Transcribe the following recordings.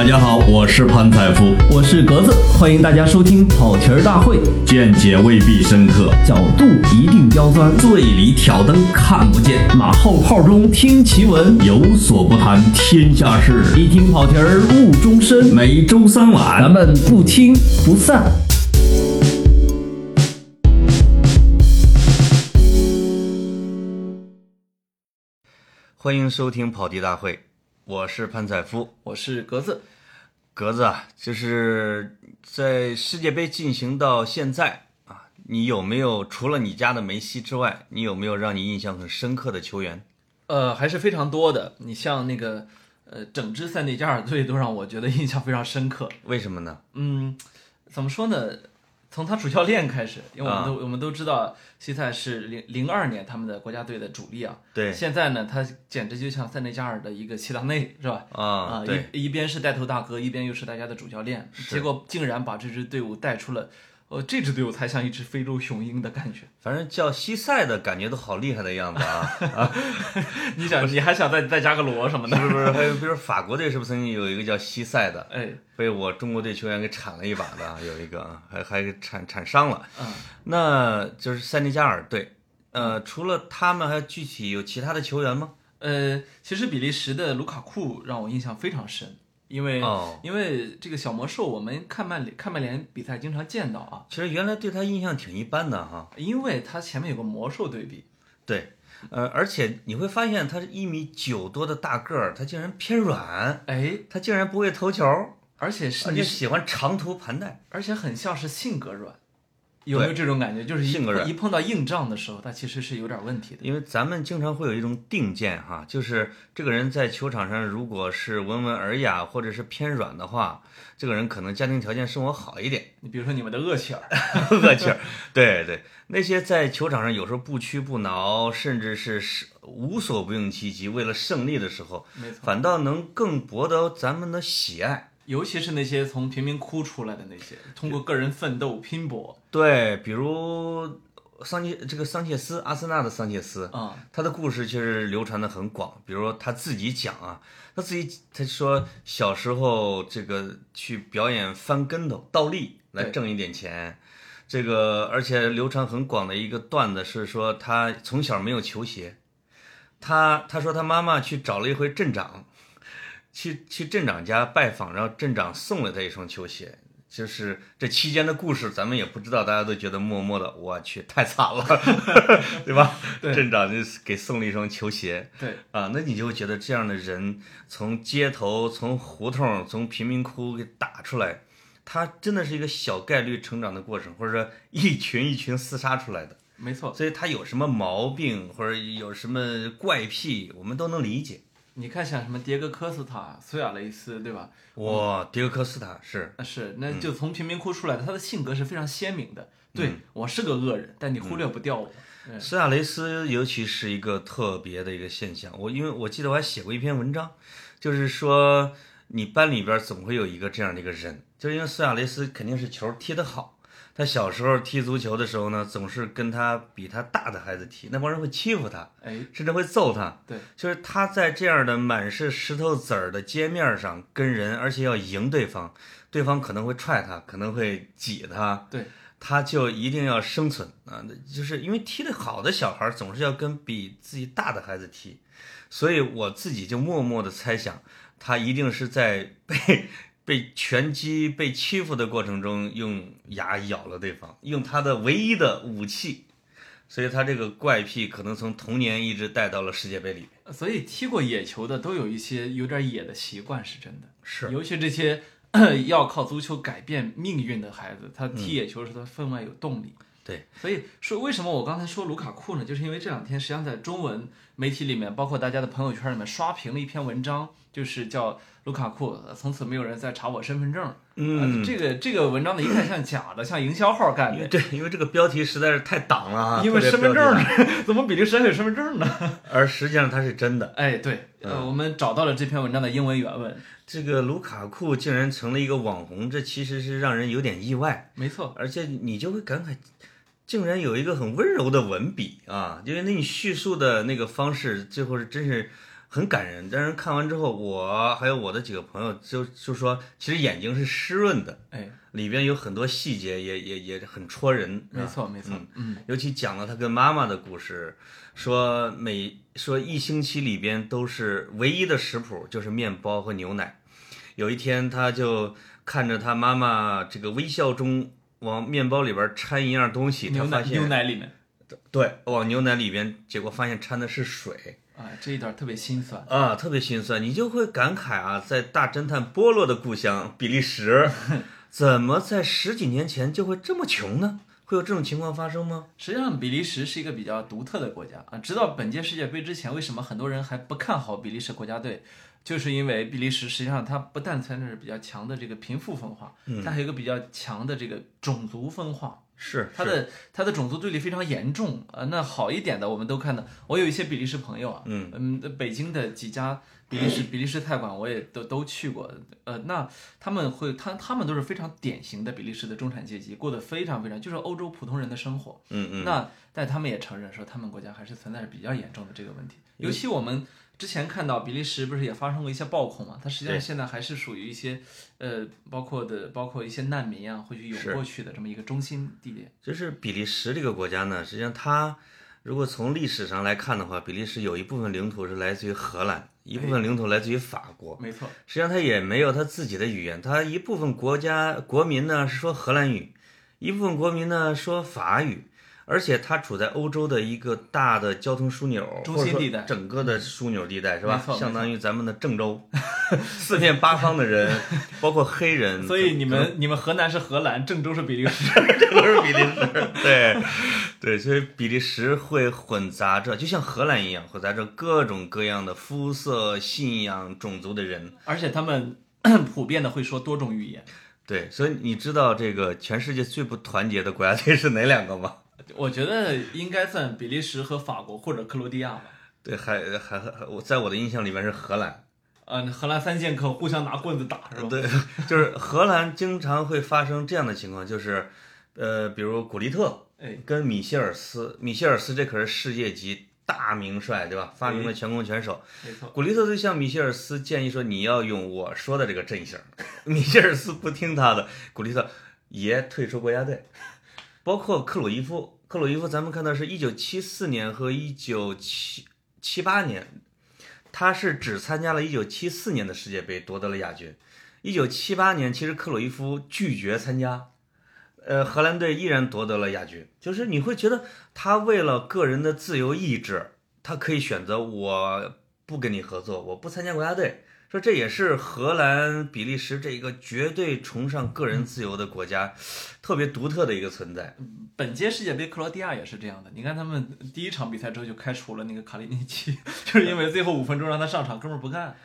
大家好，我是潘采夫，我是格子，欢迎大家收听跑题儿大会。见解未必深刻，角度一定刁钻，醉里挑灯看不见，马后炮中听奇闻，有所不谈天下事，一听跑题儿误终身。每周三晚，咱们不听不散。欢迎收听跑题大会。我是潘采夫，我是格子。格子啊，就是在世界杯进行到现在啊，你有没有除了你家的梅西之外，你有没有让你印象很深刻的球员？还是非常多的。你像那个整支塞内加尔队都让我觉得印象非常深刻。为什么呢？怎么说呢？从他主教练开始，因为我们都知道西塞是02年他们的国家队的主力啊。对。现在呢，他简直就像塞内加尔的一个齐达内，是吧？对。一边是带头大哥，一边又是大家的主教练，结果竟然把这支队伍带出了，这支队伍才像一只非洲雄鹰的感觉。反正叫西塞的感觉都好厉害的样子啊！你还想再加个罗什么的？不是，还有比如法国队是不是曾经有一个叫西塞的？哎。被我中国队球员给铲了一把的，有一个还铲伤了。那就是塞内加尔队。除了他们，还具体有其他的球员吗？其实比利时的卢卡库让我印象非常深，因为这个小魔兽，我们看曼联比赛经常见到啊。其实原来对他印象挺一般的哈，因为他前面有个魔兽对比。对。而且你会发现他是1.9米的大个儿，他竟然偏软，他竟然不会投球。而且喜欢长途盘带，而且很像是性格软，有没有这种感觉？就是一碰到硬仗的时候，他其实是有点问题的。因为咱们经常会有一种定见哈，就是这个人在球场上如果是温文尔雅或者是偏软的话，这个人可能家庭条件生活好一点。你比如说你们的厄齐尔，对，那些在球场上有时候不屈不挠，甚至是无所不用其极，为了胜利的时候，反倒能更博得咱们的喜爱。尤其是那些从贫民窟出来的那些，通过个人奋斗拼搏。对，比如桑切斯，阿森纳的桑切斯，他的故事其实流传的很广。比如他自己讲啊，他说小时候这个去表演翻跟头、倒立来挣一点钱。这个而且流传很广的一个段子是说，他从小没有球鞋，他说他妈妈去找了一回镇长。去镇长家拜访，然后镇长送了他一双球鞋。就是这期间的故事咱们也不知道，大家都觉得默默的我去太惨了对吧？对，镇长就给送了一双球鞋。对啊，那你就觉得这样的人从街头、从胡同、从贫民窟给打出来，他真的是一个小概率成长的过程，或者说一群厮杀出来的。没错，所以他有什么毛病或者有什么怪癖我们都能理解。你看像什么迭戈科斯塔、苏亚雷斯，对吧？迭戈科斯塔是，那就从贫民窟出来的，他的性格是非常鲜明的。对，我是个恶人，但你忽略不掉我。苏亚雷斯尤其是一个特别的一个现象。因为我记得我还写过一篇文章，就是说你班里边总会有一个这样的一个人，就是因为苏亚雷斯肯定是球踢得好，他小时候踢足球的时候呢，总是跟他比他大的孩子踢，那帮人会欺负他，甚至会揍他。对，就是他在这样的满是石头子儿的街面上跟人，而且要赢对方可能会踹他，可能会挤他，对，他就一定要生存啊！就是因为踢得好的小孩总是要跟比自己大的孩子踢，所以我自己就默默的猜想，他一定是在被拳击被欺负的过程中用牙咬了对方，用他的唯一的武器，所以他这个怪癖可能从童年一直带到了世界杯里面。所以踢过野球的都有一些有点野的习惯，是真的。是，尤其这些要靠足球改变命运的孩子，他踢野球是他分外有动力。对，所以说为什么我刚才说卢卡库呢？就是因为这两天实际上在中文媒体里面，包括大家的朋友圈里面刷屏了一篇文章，就是叫卢卡库从此没有人再查我身份证。这个文章的一看像假的，像营销号干的。对，因为这个标题实在是太挡了啊。因为身份证怎么比利时还有身份证呢？而实际上它是真的。对，我们找到了这篇文章的英文原文。这个卢卡库竟然成了一个网红，这其实是让人有点意外。没错，而且你就会感慨。竟然有一个很温柔的文笔啊，因为那你叙述的那个方式，最后是真是很感人。但是看完之后，我还有我的几个朋友就说，其实眼睛是湿润的，哎，里边有很多细节也很戳人。没错没错，嗯，尤其讲了他跟妈妈的故事，说一星期里边都是唯一的食谱就是面包和牛奶。有一天他就看着他妈妈这个微笑中往面包里边掺一样东西，他发现牛奶里面，对，往牛奶里边，结果发现掺的是水啊，这一段特别心酸啊，特别心酸。你就会感慨啊，在大侦探波洛的故乡比利时，怎么在十几年前就会这么穷呢？会有这种情况发生吗？实际上，比利时是一个比较独特的国家啊。直到本届世界杯之前，为什么很多人还不看好比利时国家队？就是因为比利时实际上它不但存在着比较强的这个贫富分化，它还有一个比较强的这个种族分化。是它的种族对立非常严重啊。那好一点的我们都看到，我有一些比利时朋友啊，北京的几家比利时菜馆我也都去过，那他们都是非常典型的比利时的中产阶级，过得非常非常就是欧洲普通人的生活，那但他们也承认说他们国家还是存在着比较严重的这个问题，尤其我们之前看到比利时不是也发生过一些暴恐嘛？它实际上现在还是属于一些，包括一些难民啊，会去涌过去的这么一个中心地点。就是比利时这个国家呢，实际上它如果从历史上来看的话，比利时有一部分领土是来自于荷兰，一部分领土来自于法国。没错，实际上它也没有它自己的语言，它一部分国民呢是说荷兰语，一部分国民呢说法语。而且它处在欧洲的一个大的交通枢纽，中心地带，整个的枢纽地带是吧？相当于咱们的郑州，四面八方的人，包括黑人。所以你们河南是荷兰，郑州是比利时，郑州是比利时，对对，所以比利时会混杂着，就像荷兰一样，混杂着各种各样的肤色、信仰、种族的人，而且他们普遍的会说多种语言。对，所以你知道这个全世界最不团结的国家队是哪两个吗？我觉得应该算比利时和法国或者克罗地亚吧。对，还在我的印象里面是荷兰。荷兰三剑客互相拿棍子打是吧？对，就是荷兰经常会发生这样的情况，就是比如古利特跟米歇尔斯，米歇尔斯这可是世界级大名帅对吧？发明了全攻全守。没错。古利特就向米歇尔斯建议说，你要用我说的这个阵型。米歇尔斯不听他的，古利特也退出国家队。包括克鲁伊夫，咱们看到是1974年和1978年，他是只参加了1974年的世界杯，夺得了亚军。1978年其实克鲁伊夫拒绝参加，荷兰队依然夺得了亚军。就是你会觉得他为了个人的自由意志，他可以选择我不跟你合作，我不参加国家队。说这也是荷兰、比利时这个绝对崇尚个人自由的国家，特别独特的一个存在。本届世界杯克罗地亚也是这样的，你看他们第一场比赛之后就开除了那个卡里尼奇，就是因为最后5分钟让他上场，哥们儿不干。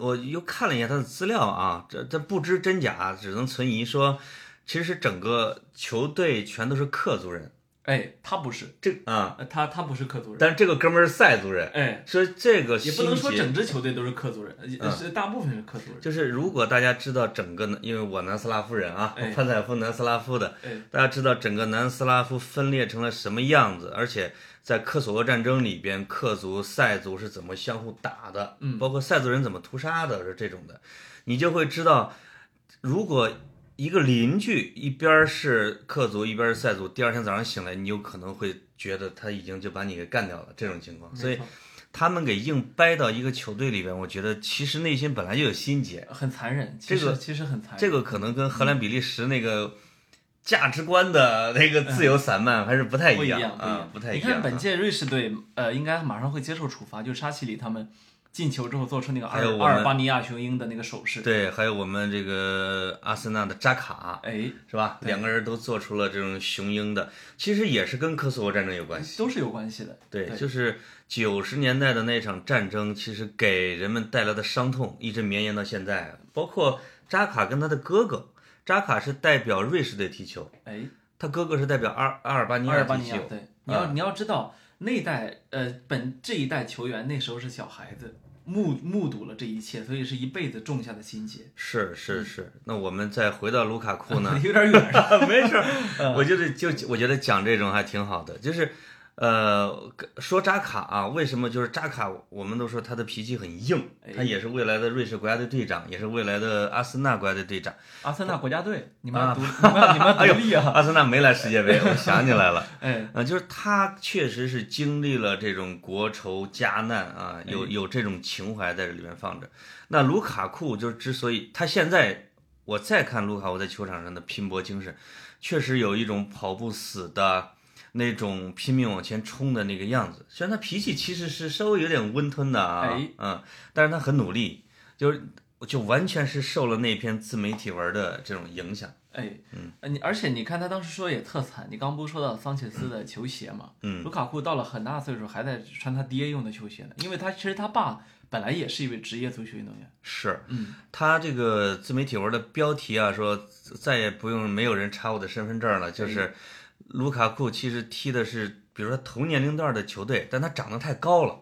我又看了一下他的资料啊，这不知真假，只能存疑说，其实整个球队全都是克族人。哎，他不是他不是克族人，但这个哥们儿是塞族人。哎，所以这个也不能说整支球队都是克族人，大部分是克族人。就是如果大家知道整个，因为我南斯拉夫人啊，潘采夫南斯拉夫的，大家知道整个南斯拉夫分裂成了什么样子，而且在科索沃战争里边，克族、塞族是怎么相互打的，包括塞族人怎么屠杀的，是这种的，你就会知道，如果一个邻居一边是克族一边是塞族，第二天早上醒来你有可能会觉得他已经就把你给干掉了，这种情况。所以他们给硬掰到一个球队里边，我觉得其实内心本来就有心结，很残忍。其实很残忍，这个可能跟荷兰比利时那个价值观的那个自由散漫还是不太一样啊，不太一样。你看本届瑞士队应该马上会接受处罚，就沙奇里他们进球之后做出那个阿尔巴尼亚雄鹰的那个手势，对，还有我们这个阿森纳的扎卡，是吧？两个人都做出了这种雄鹰的，其实也是跟科索沃战争有关系，都是有关系的。对，就是90年代的那场战争，其实给人们带来的伤痛一直绵延到现在。包括扎卡跟他的哥哥，扎卡是代表瑞士队踢球，他哥哥是代表阿尔巴尼亚踢球。对，你要知道。那代这一代球员那时候是小孩子，目睹了这一切，所以是一辈子种下的心结。是，那我们再回到卢卡库呢，有点远，没事，我觉得讲这种还挺好的，就是说扎卡啊，为什么就是扎卡？我们都说他的脾气很硬，他也是未来的瑞士国家队队长，也是未来的阿森纳国家队队长。阿森纳国家队，你们独立啊！阿森纳没来世界杯，我想起来了。就是他确实是经历了这种国仇家难啊，有这种情怀在这里面放着。那卢卡库就是之所以他现在，我再看卢卡库在球场上的拼搏精神，确实有一种跑不死的。那种拼命往前冲的那个样子，虽然他脾气其实是稍微有点温吞的啊，但是他很努力，就完全是受了那篇自媒体文的这种影响。而且你看他当时说也特惨，你刚不是说到桑切斯的球鞋嘛，卢卡库到了很大岁数还在穿他爹用的球鞋呢，因为他其实他爸本来也是一位职业足球运动员。是，他这个自媒体文的标题啊，说再也不用没有人查我的身份证了，就是。卢卡库其实踢的是，比如说同年龄段的球队，但他长得太高了，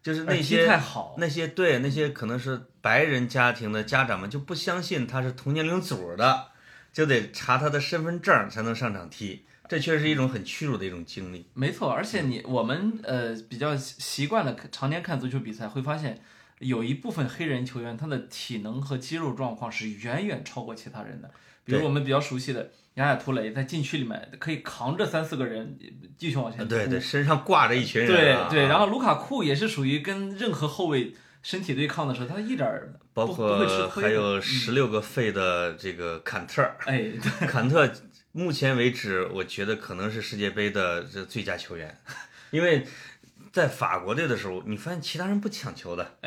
就是那些太好，那些可能是白人家庭的家长们就不相信他是同年龄组的，就得查他的身份证才能上场踢，这确实是一种很屈辱的一种经历。没错，而且我们比较习惯了，常年看足球比赛会发现。有一部分黑人球员，他的体能和肌肉状况是远远超过其他人的。比如我们比较熟悉的雅雅图雷，在禁区里面可以扛着3-4个人继续往前冲，对，身上挂着一群人、啊。对，然后卢卡库也是属于跟任何后卫身体对抗的时候，他一点儿包括还有16个废的这个坎特，坎特目前为止我觉得可能是世界杯的这最佳球员，因为。在法国队的时候，你发现其他人不抢球的，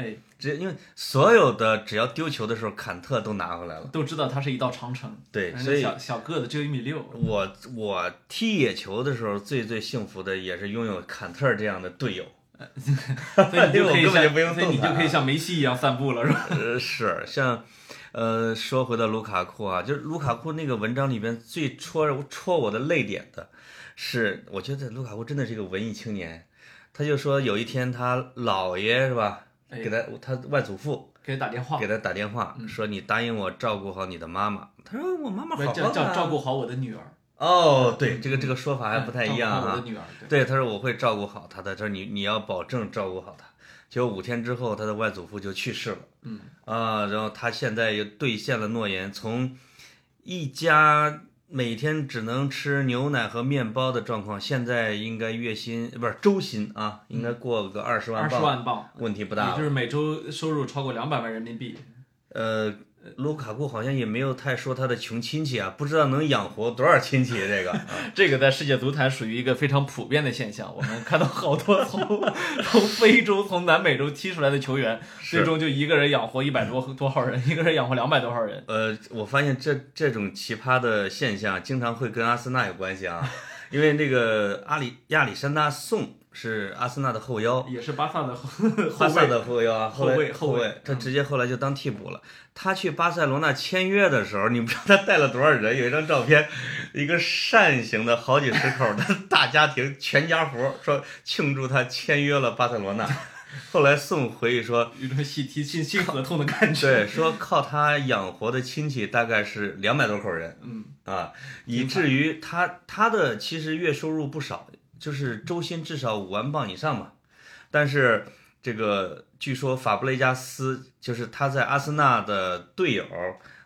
因为所有的只要丢球的时候，坎特都拿回来了，都知道他是一道长城。对，所以小个子只有1.6米。我踢野球的时候，最幸福的也是拥有坎特这样的队友，所以你就可以根本就不用动，所以你就可以像梅西一样散步了，是吧？是像。说回到卢卡库啊，就是卢卡库那个文章里边最戳我的泪点的是，我觉得卢卡库真的是一个文艺青年。他就说有一天他姥爷是吧，他外祖父给他打电话说你答应我照顾好你的妈妈。他说我妈妈好好的、照顾好我的女儿。对，这个说法还不太一样啊。照顾好我的女儿，对，他说我会照顾好她的，他说你要保证照顾好她。结果5天之后，他的外祖父就去世了。然后他现在又兑现了诺言，从一家每天只能吃牛奶和面包的状况，现在应该周薪啊，应该过个20万镑，问题不大了。也就是每周收入超过200万人民币。卢卡库好像也没有太说他的穷亲戚啊，不知道能养活多少亲戚。这个在世界足坛属于一个非常普遍的现象，我们看到好多从非洲、从南美洲踢出来的球员，最终就一个人养活100多号人，一个人养活200多号人。我发现这种奇葩的现象经常会跟阿森纳有关系啊，因为那个亚历山大宋是阿森纳的后腰，也是巴萨的后卫啊，后卫，他直接后来就当替补了。他去巴塞罗那签约的时候，你不知道他带了多少人，有一张照片，一个扇形的好几十口的大家庭全家福，说庆祝他签约了巴塞罗那。后来宋回忆说，有种喜提新合同的感觉。对，说靠他养活的亲戚大概是200多口人，以至于他的其实月收入不少。就是周薪至少5万镑以上吧，但是这个据说法布雷加斯就是他在阿森纳的队友，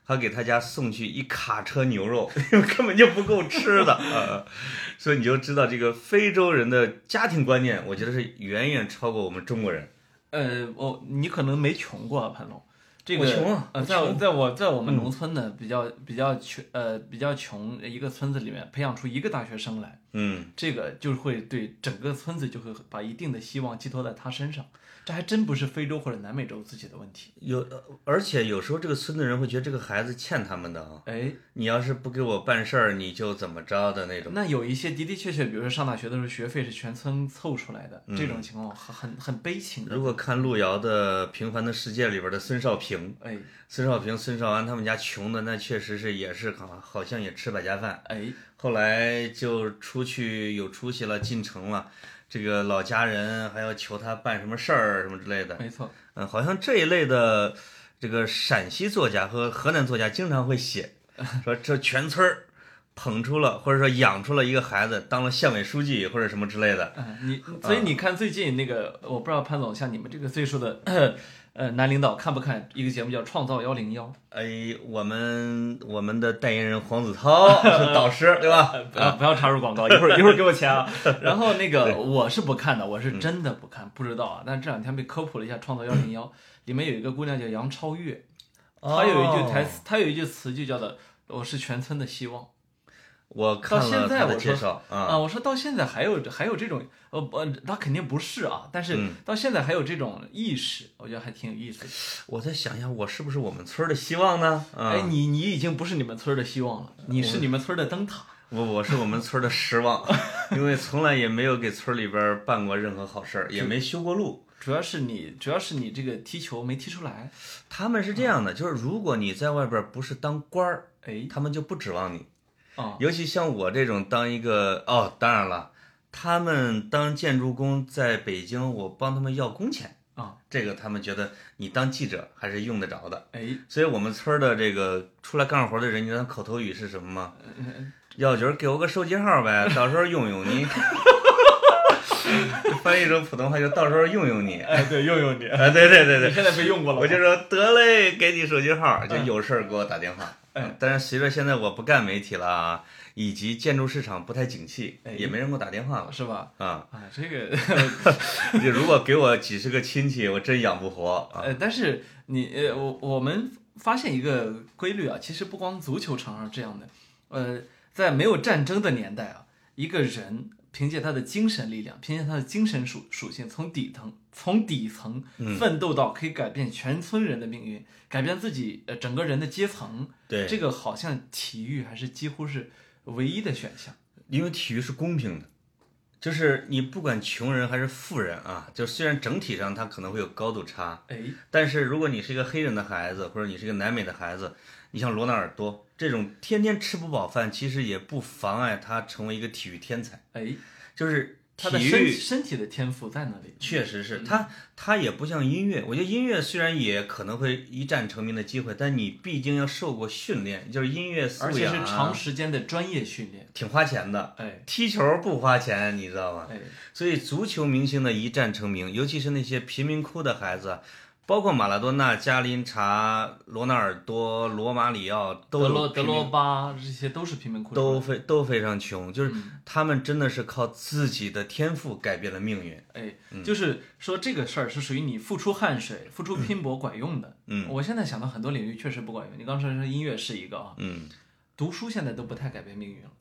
他给他家送去一卡车牛肉，根本就不够吃的所以你就知道这个非洲人的家庭观念，我觉得是远远超过我们中国人。你可能没穷过，潘龙。这个在我们农村的比较穷一个村子里面培养出一个大学生来，这个就会对整个村子就会把一定的希望寄托在他身上，这还真不是非洲或者南美洲自己的问题。而且有时候这个村子人会觉得这个孩子欠他们的啊，你要是不给我办事儿，你就怎么着的那种。那有一些的确，比如说上大学的时候学费是全村凑出来的，这种情况很悲情的。如果看路遥的《平凡的世界》里边的孙少平、孙少安他们家穷的那确实是也是好像也吃百家饭，后来就出去有出息了，进城了。这个老家人还要求他办什么事儿什么之类的，没错。好像这一类的这个陕西作家和河南作家经常会写，说这全村捧出了或者说养出了一个孩子当了县委书记或者什么之类的、所以你看最近那个我不知道潘总像你们这个岁数的男领导看不看一个节目叫创造101？我们的代言人黄子韬是导师对吧？不要插入广告，一会儿给我钱啊。然后那个我是不看的，我是真的不看，不知道啊。但这两天被科普了一下，创造101里面有一个姑娘叫杨超越，她有一句词就叫做我是全村的希望。我看了他的介绍啊，我说到现在还有这种他肯定不是啊，但是到现在还有这种意识，我觉得还挺有意思的。我在想一下，我是不是我们村的希望呢？哎，你已经不是你们村的希望了，你是你们村的灯塔。我是我们村的失望，因为从来也没有给村里边办过任何好事，也没修过路。主要是你这个踢球没踢出来。他们是这样的，就是如果你在外边不是当官儿，哎，他们就不指望你。尤其像我这种当一个当然了，他们当建筑工在北京，我帮他们要工钱啊，这个他们觉得你当记者还是用得着的，哎，所以我们村的这个出来干活的人，你知道口头语是什么吗？要就是给我个手机号呗，到时候用用你。翻译成普通话就到时候用用你，哎，对，用用你，哎，对，你现在被用过了，我就说得嘞，给你手机号，就有事儿给我打电话。但是随着现在我不干媒体了啊，以及建筑市场不太景气，也没人给我打电话了，是吧？这个，你如果给我几十个亲戚，我真养不活。但是我们发现一个规律啊，其实不光足球场上这样的，在没有战争的年代啊，一个人凭借他的精神力量，凭借他的精神属性，从底层奋斗到可以改变全村人的命运，改变自己整个人的阶层。对，这个好像体育还是几乎是唯一的选项，因为体育是公平的，就是你不管穷人还是富人啊，就虽然整体上他可能会有高度差，哎，但是如果你是一个黑人的孩子，或者你是一个南美的孩子，你像罗纳尔多这种天天吃不饱饭，其实也不妨碍他成为一个体育天才。哎，就是他的身体的天赋在那里，确实是他也不像音乐，我觉得音乐虽然也可能会一战成名的机会，但你毕竟要受过训练，就是音乐素养，而且是长时间的专业训练，挺花钱的。哎，踢球不花钱，你知道吗？哎，所以足球明星的一战成名，尤其是那些贫民窟的孩子。包括马拉多纳、加林查、罗纳尔多、罗马里奥、德罗巴，这些都是贫民窟，都非常穷，就是他们真的是靠自己的天赋改变了命运。哎，就是说这个事儿是属于你付出汗水、付出拼搏管用的。我现在想到很多领域确实不管用。你刚才说音乐是一个啊，读书现在都不太改变命运了。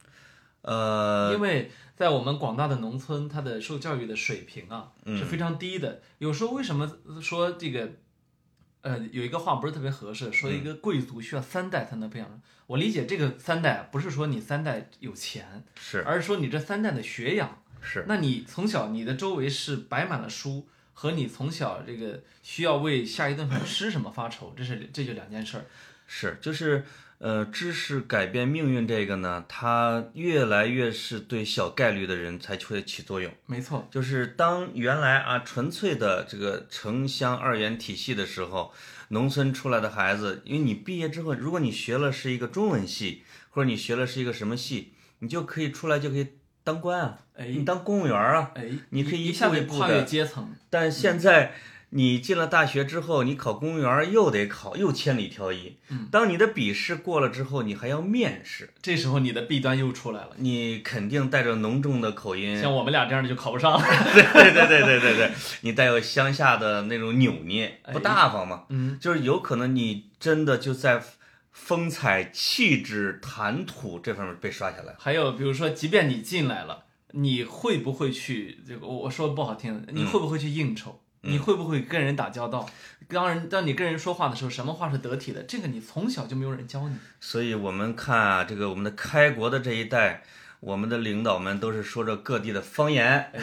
因为在我们广大的农村，它的受教育的水平啊是非常低的。有时候为什么说这个，有一个话不是特别合适，说一个贵族需要3代才能培养。我理解这个3代不是说你3代有钱，是，而是说你这3代的学养。是，那你从小你的周围是摆满了书，和你从小这个需要为下一顿饭吃什么发愁，这就两件事儿。是，就是。知识改变命运这个呢，它越来越是对小概率的人才会起作用。没错，就是当原来啊纯粹的这个城乡二元体系的时候，农村出来的孩子，因为你毕业之后，如果你学了是一个中文系，或者你学了是一个什么系，你就可以出来就可以当官啊，哎，你当公务员啊，哎，你可以一步一步的跨越阶层。但现在。你进了大学之后，你考公务员又得考，又千里挑一。当你的笔试过了之后，你还要面试，这时候你的弊端又出来了，你肯定带着浓重的口音，像我们俩这样的就考不上了。对，你带有乡下的那种扭捏，不大方嘛。就是有可能你真的就在风采、气质、谈吐这方面被刷下来。还有比如说，即便你进来了，你会不会去这个？我说不好听，你会不会去应酬？你会不会跟人打交道？当你跟人说话的时候，什么话是得体的？这个你从小就没有人教你。所以我们看啊，这个我们的开国的这一代，我们的领导们都是说着各地的方言，哎，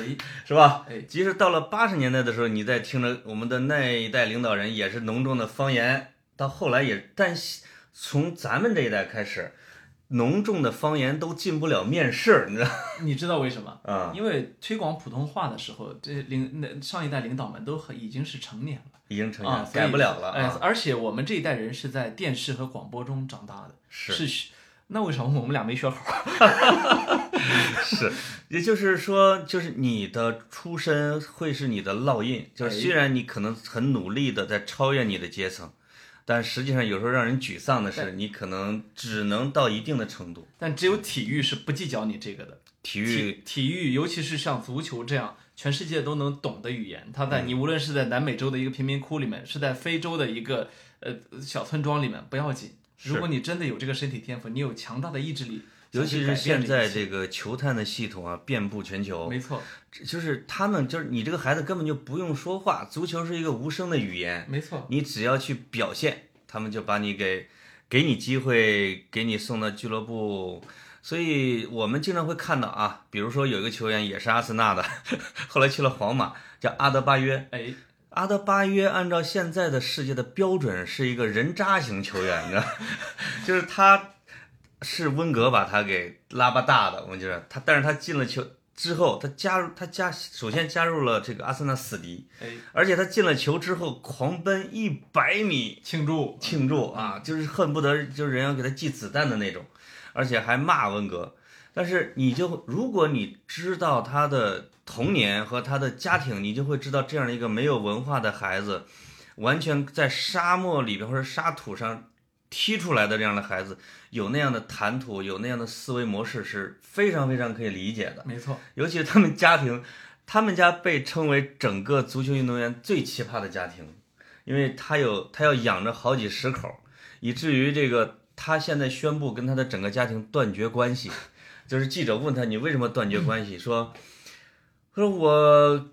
是吧？哎，即使到了80年代的时候，你在听着我们的那一代领导人也是浓重的方言，到后来也，但从咱们这一代开始，浓重的方言都进不了面试，你知道为什么？因为推广普通话的时候，这上一代领导们都已经是成年了，已经成年了，改不了了。而且我们这一代人是在电视和广播中长大的，是那为什么我们俩没学好？是，也就是说，就是你的出身会是你的烙印，就是虽然你可能很努力的在超越你的阶层，但实际上有时候让人沮丧的是，你可能只能到一定的程度。但只有体育是不计较你这个的，体育，尤其是像足球这样全世界都能懂的语言，它在你无论是在南美洲的一个贫民窟里面，是在非洲的一个小村庄里面不要紧。如果你真的有这个身体天赋，你有强大的意志力，尤其是现在这个球探的系统啊，遍布全球。没错，就是他们，就是你这个孩子根本就不用说话，足球是一个无声的语言。没错，你只要去表现，他们就把你给你机会，给你送到俱乐部。所以我们经常会看到啊，比如说有一个球员也是阿森纳的，后来去了皇马，叫阿德巴约。哎，阿德巴约按照现在的世界的标准是一个人渣型球员，你知道，就是他。是温格把他给拉巴大的，我觉得他，但是他进了球之后，首先加入了这个阿森纳死敌，而且他进了球之后狂奔100米庆祝啊，就是恨不得就是人要给他寄子弹的那种，而且还骂温格。但是如果你知道他的童年和他的家庭，你就会知道这样的一个没有文化的孩子，完全在沙漠里边或者沙土上。踢出来的这样的孩子有那样的谈吐，有那样的思维模式，是非常非常可以理解的。没错，尤其是他们家被称为整个足球运动员最奇葩的家庭，因为他要养着好几十口，以至于这个他现在宣布跟他的整个家庭断绝关系。就是记者问他你为什么断绝关系，说我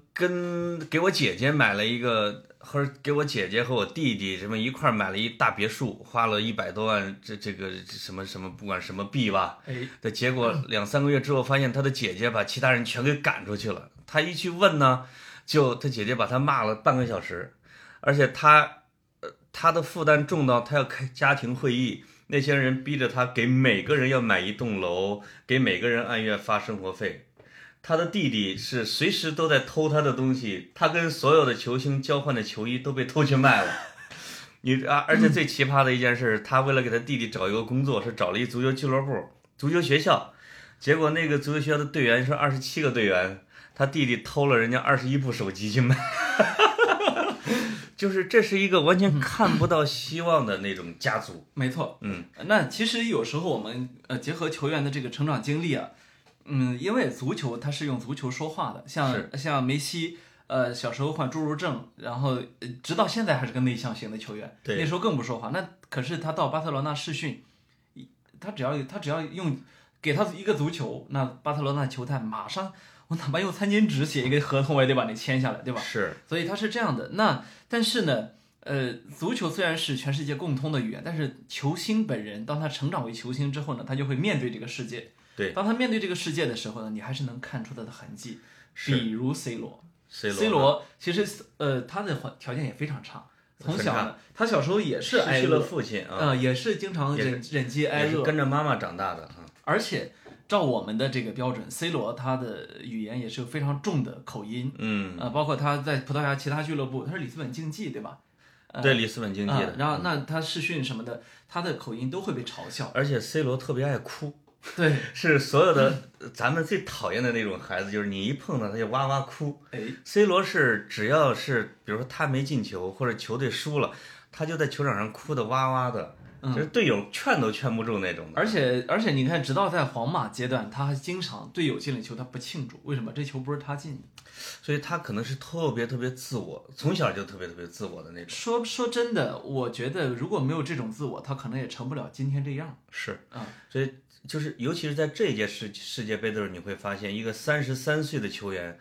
给我姐姐买了一个。或者给我姐姐和我弟弟什么一块买了一大别墅，花了100多万，这个什么不管什么币吧，的结果2-3个月之后发现他的姐姐把其他人全给赶出去了。他一去问呢，就他姐姐把他骂了半个小时，而且他的负担重到他要开家庭会议，那些人逼着他给每个人要买一栋楼，给每个人按月发生活费。他的弟弟是随时都在偷他的东西，他跟所有的球星交换的球衣都被偷去卖了。而且最奇葩的一件事，他为了给他弟弟找一个工作，是找了一足球俱乐部、足球学校，结果那个足球学校的队员是27个队员，他弟弟偷了人家21部手机去卖。就是这是一个完全看不到希望的那种家族。没错，那其实有时候我们结合球员的这个成长经历啊。因为足球它是用足球说话的，像梅西，小时候患侏儒症，然后直到现在还是个内向型的球员，那时候更不说话。那可是他到巴塞罗那试训，他只要用给他一个足球，那巴塞罗那球探马上，我哪怕用餐巾纸写一个合同，我也得把你签下来，对吧？是，所以他是这样的。那但是呢，足球虽然是全世界共通的语言，但是球星本人当他成长为球星之后呢，他就会面对这个世界。对，当他面对这个世界的时候呢，你还是能看出他的痕迹，比如 C罗其实他的条件也非常差，从小呢他小时候也是失去了父亲啊，也是经常忍饥挨饿，也是跟着妈妈长大的啊。而且照我们的这个标准 ，C 罗他的语言也是有非常重的口音，包括他在葡萄牙其他俱乐部，他是里斯本竞技对吧？对，里斯本竞技的，然后那他试训什么的，他的口音都会被嘲笑，而且 C 罗特别爱哭。对，是所有的咱们最讨厌的那种孩子，就是你一碰到他就哇哇哭。C 罗是只要是比如说他没进球或者球队输了，他就在球场上哭的哇哇的，就是队友劝都劝不住那种的。而且你看，直到在皇马阶段，他还经常队友进了球他不庆祝，为什么？这球不是他进的。所以他可能是特别特别自我，从小就特别特别自我的那种。说真的，我觉得如果没有这种自我，他可能也成不了今天这样。是啊，所以。就是，尤其是在这届世界杯的时候，你会发现一个33岁的球员，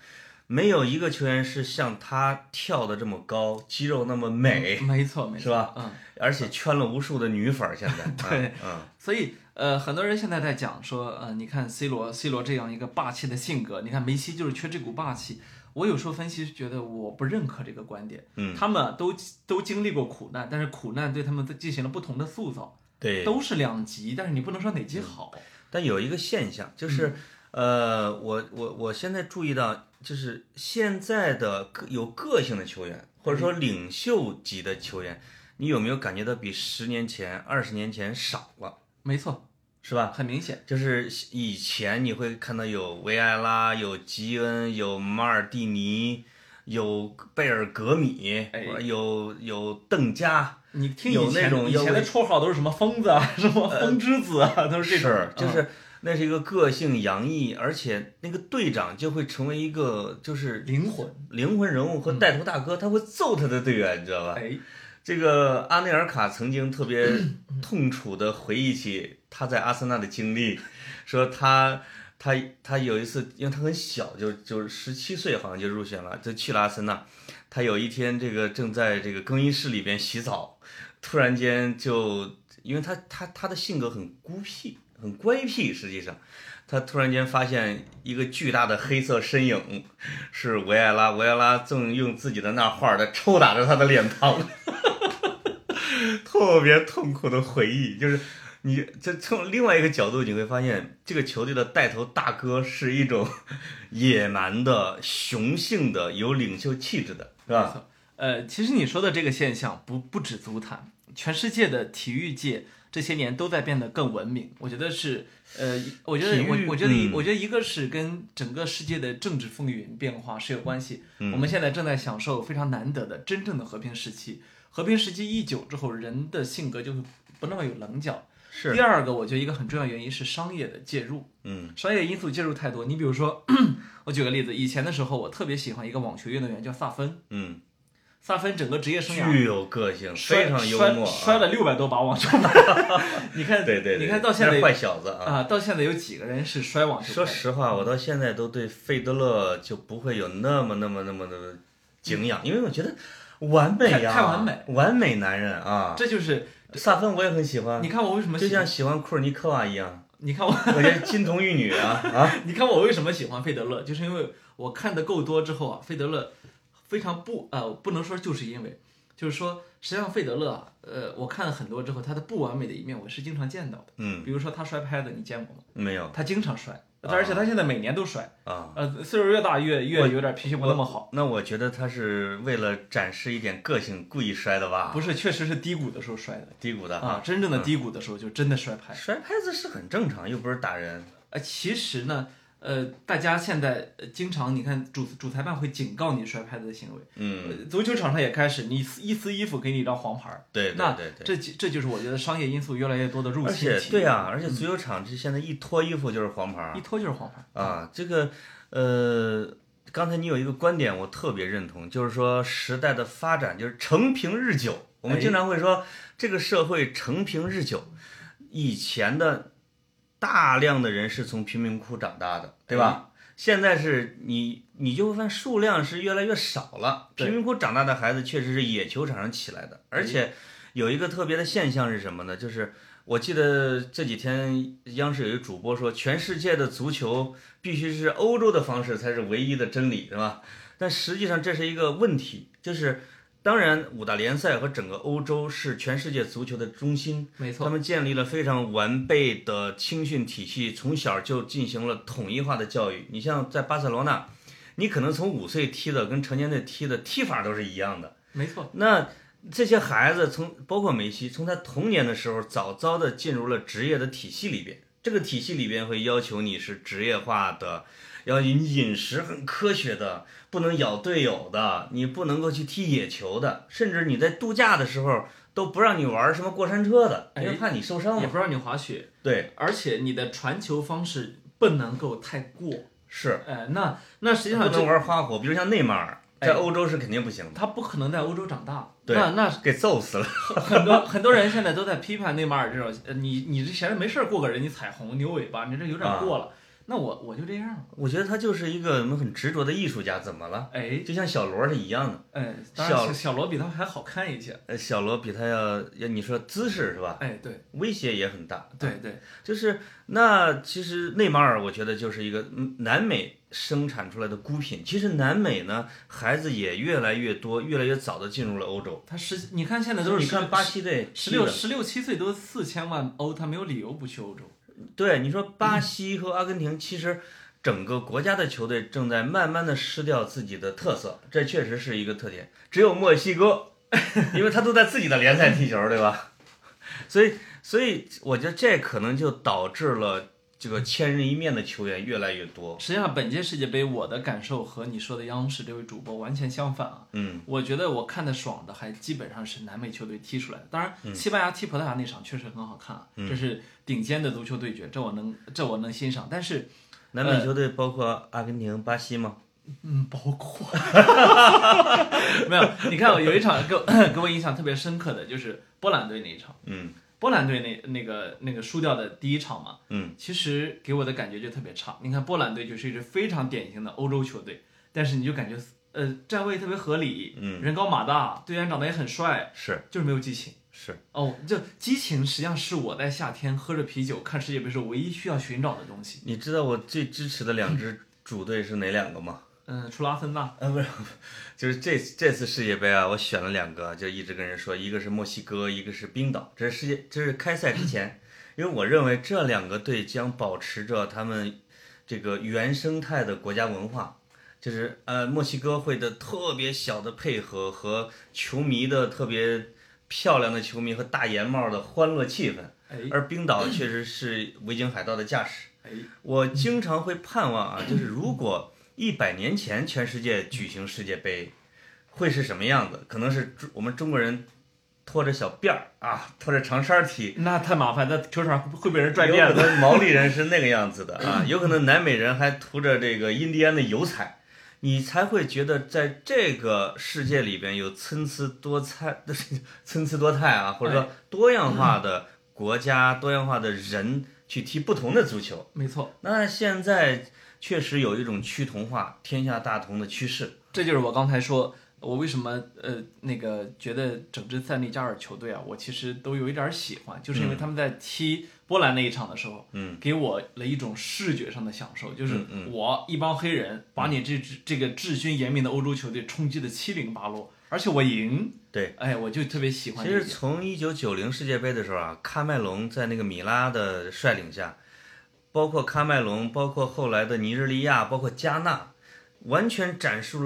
没有一个球员是像他跳的这么高，肌肉那么美，没错，是吧？而且圈了无数的女粉现在。对，所以很多人现在在讲说，你看 C 罗这样一个霸气的性格，你看梅西就是缺这股霸气。我有时候分析觉得我不认可这个观点，他们都经历过苦难，但是苦难对他们进行了不同的塑造。对，都是2级，但是你不能说哪级好。但有一个现象就是，我现在注意到，就是现在的有个性的球员，或者说领袖级的球员，你有没有感觉到比10年前、20年前少了？没错，是吧？很明显，就是以前你会看到有维埃拉，有吉恩，有马尔蒂尼，有贝尔格米，哎、有邓加。你听以前的绰号都是什么疯子啊，什么疯之子啊，都是这种。是，就是那是一个个性洋溢，而且那个队长就会成为一个就是灵魂人物和带头大哥，他会揍他的队员，你知道吧？哎。这个阿内尔卡曾经特别痛楚地回忆起他在阿森纳的经历，说他有一次，因为他很小，就17岁好像就入选了，就去了阿森纳。他有一天这个正在这个更衣室里边洗澡，突然间就因为他的性格很孤僻，很乖僻，实际上他突然间发现一个巨大的黑色身影是维埃拉正用自己的那画在抽打着他的脸庞。特别痛苦的回忆，就是你这从另外一个角度，你会发现这个球队的带头大哥是一种野蛮的、雄性的、有领袖气质的，是吧？其实你说的这个现象不止足坛，全世界的体育界这些年都在变得更文明。我觉得是，我觉得一个是跟整个世界的政治风云变化是有关系。我们现在正在享受非常难得的真正的和平时期。和平时期一久之后，人的性格就不那么有棱角。是。第二个，我觉得一个很重要原因是商业的介入。商业因素介入太多。你比如说，我举个例子，以前的时候，我特别喜欢一个网球运动员叫萨芬。萨芬整个职业生涯具有个性，非常幽默，摔了600多把网球拍。你看，对，你看到现在坏小子啊！到现在有几个人是摔网球拍？说实话，我到现在都对费德勒就不会有那么的敬仰，因为我觉得。完美呀、啊！太完美男人啊！这就是萨芬，我也很喜欢。你看我为什么喜欢，就像喜欢库尔尼科娃一样。你看我觉得金童玉女啊啊！你看我为什么喜欢费德勒，就是因为我看的够多之后啊，费德勒非常不能说就是因为，就是说实际上费德勒啊，我看了很多之后，他的不完美的一面我是经常见到的。比如说他摔拍子，你见过吗？没有。他经常摔。而且他现在每年都摔啊，岁数越大越有点脾气不那么好。那我觉得他是为了展示一点个性故意摔的吧？不是，确实是低谷的时候摔的。低谷的啊，真正的低谷的时候就真的摔拍。摔拍子是很正常，又不是打人。其实呢，大家现在经常你看主裁判会警告你摔拍子的行为。足球场上也开始，你一撕衣服给你一张黄牌。对，那这就是我觉得商业因素越来越多的入侵。而且对啊，而且足球场这现在一脱衣服就是黄牌，一脱就是黄牌啊。这个刚才你有一个观点我特别认同，就是说时代的发展就是承平日久。我们经常会说这个社会承平日久，以前的。大量的人是从贫民窟长大的，对吧？现在是你就会发现数量是越来越少了。贫民窟长大的孩子确实是野球场上起来的，而且有一个特别的现象是什么呢？就是我记得这几天央视有一个主播说，全世界的足球必须是欧洲的方式才是唯一的真理，是吧？但实际上这是一个问题，就是。当然，五大联赛和整个欧洲是全世界足球的中心，没错。他们建立了非常完备的青训体系，从小就进行了统一化的教育。你像在巴塞罗那，你可能从5岁踢的跟成年队踢的踢法都是一样的，没错。那这些孩子包括梅西，从他童年的时候早早的进入了职业的体系里边。这个体系里边会要求你是职业化的，要你饮食很科学的，不能咬队友的，你不能够去踢野球的，甚至你在度假的时候都不让你玩什么过山车的，因为怕你受伤嘛，也不让你滑雪。对，而且你的传球方式不能够太过。是，那实际上不能玩花火，比如像内马尔。在欧洲是肯定不行的，他不可能在欧洲长大。对，那给揍死了。很多人现在都在批判内马尔这种，你这闲着没事过个人，你彩虹牛尾巴，你这有点过了。那我就这样。我觉得他就是一个很执着的艺术家，怎么了？就像小罗是一样的。当然小罗比他还好看一些。小罗比他要你说姿势是吧？对，威胁也很大。对，就是那其实内马尔，我觉得就是一个南美生产出来的孤品。其实南美呢，孩子也越来越多，越来越早的进入了欧洲。你看现在都是，你看巴西队16、17岁都4000万欧，他没有理由不去欧洲。对，你说巴西和阿根廷，其实整个国家的球队正在慢慢的失掉自己的特色，这确实是一个特点。只有墨西哥，因为他都在自己的联赛踢球，对吧？所以我觉得这可能就导致了这个千人一面的球员越来越多。实际上本届世界杯我的感受和你说的央视这位主播完全相反啊。嗯，我觉得我看的爽的还基本上是南美球队踢出来的，当然西班牙踢葡萄牙那场确实很好看啊，这是顶尖的足球对决，这我能欣赏。但是南美球队包括阿根廷、巴西吗？嗯，包括没有。你看，我有一场给我印象特别深刻的就是波兰队那一场。嗯，波兰队那个输掉的第一场嘛，嗯，其实给我的感觉就特别差。你看波兰队就是一支非常典型的欧洲球队，但是你就感觉站位特别合理，嗯，人高马大，队员长得也很帅，是，就是没有激情。是哦，这激情实际上是我在夏天喝着啤酒看世界杯时候唯一需要寻找的东西。你知道我最支持的两支主队是哪两个吗？嗯，除了阿森纳，不是，就是这次世界杯啊，我选了两个，就一直跟人说，一个是墨西哥，一个是冰岛。这是开赛之前，因为我认为这两个队将保持着他们这个原生态的国家文化。就是墨西哥会的特别小的配合和球迷的特别漂亮的球迷和大檐帽的欢乐气氛，而冰岛确实是维京海盗的驾驶。我经常会盼望啊，就是如果100年前全世界举行世界杯，会是什么样子？可能是我们中国人拖着小辫儿啊，拖着长衫踢，那太麻烦，那球场会被人拽遍了。有可能毛利人是那个样子的啊，有可能南美人还涂着这个印第安的油彩。你才会觉得在这个世界里边有参差多态啊，或者说多样化的国家、多样化的人去踢不同的足球。没错。那现在确实有一种趋同化、天下大同的趋势。这就是我刚才说，我为什么觉得整支塞内加尔球队啊，我其实都有一点喜欢，就是因为他们在踢波兰那一场的时候，嗯，给我了一种视觉上的享受，就是我一帮黑人把你这个治军严明的欧洲球队冲击的七零八落，而且我赢。对，哎，我就特别喜欢这。其实从1990世界杯的时候啊，喀麦隆在那个米拉的率领下，包括喀麦隆，包括后来的尼日利亚，包括加纳，完全展示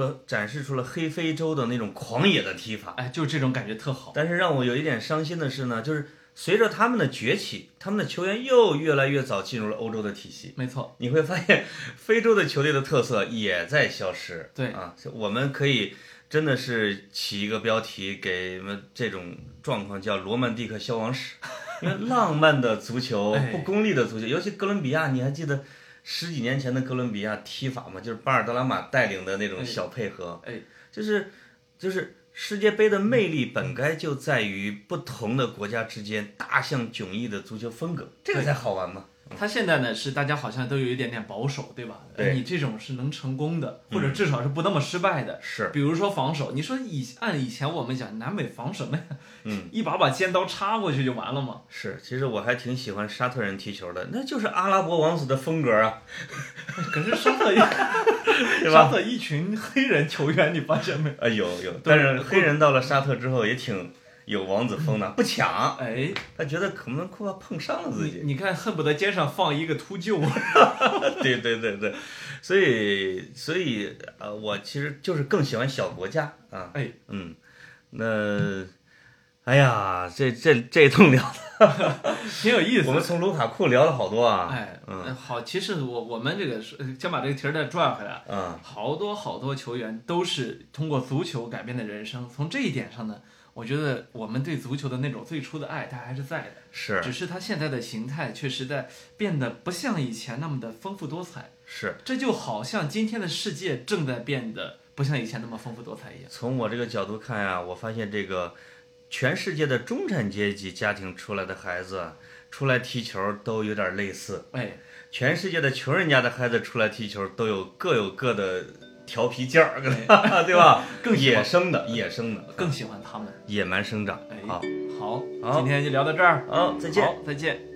出了黑非洲的那种狂野的踢法。哎，就是这种感觉特好。但是让我有一点伤心的是呢，就是随着他们的崛起，他们的球员又越来越早进入了欧洲的体系。没错，你会发现非洲的球队的特色也在消失。对啊，我们可以真的是起一个标题给这种状况叫罗曼蒂克消亡史，因为浪漫的足球、不功利的足球，尤其哥伦比亚，你还记得10几年前的哥伦比亚踢法吗？就是巴尔德拉马带领的那种小配合，就是。世界杯的魅力本该就在于不同的国家之间大相迥异的足球风格，这个才好玩嘛。他现在呢是大家好像都有一点点保守，对吧？对，你这种是能成功的，或者至少是不那么失败的。是，比如说防守，你说按以前我们讲南美防什么呀？嗯，一把尖刀插过去就完了嘛。是，其实我还挺喜欢沙特人踢球的，那就是阿拉伯王子的风格啊。可是沙特沙特一群黑人球员，你发现没？啊，有，但是黑人到了沙特之后也挺有王子风的，不抢，哎，他觉得可能快要碰伤了自己。你看，恨不得肩上放一个秃鹫。对，所以我其实就是更喜欢小国家啊。哎，嗯，那，哎呀，这一通聊的挺有意思。我们从卢卡库聊了好多啊。哎，嗯，好，其实我们这个先把这个题儿再转回来。嗯，好多球员都是通过足球改变的人生，从这一点上呢。我觉得我们对足球的那种最初的爱，它还是在的，是，只是它现在的形态确实在变得不像以前那么的丰富多彩，是，这就好像今天的世界正在变得不像以前那么丰富多彩一样。从我这个角度看啊，我发现这个全世界的中产阶级家庭出来的孩子出来踢球都有点类似，哎，全世界的穷人家的孩子出来踢球都有各的。调皮劲儿，对吧？更野生的，更喜欢他们野蛮生长。哎，好，今天就聊到这儿。好，再见。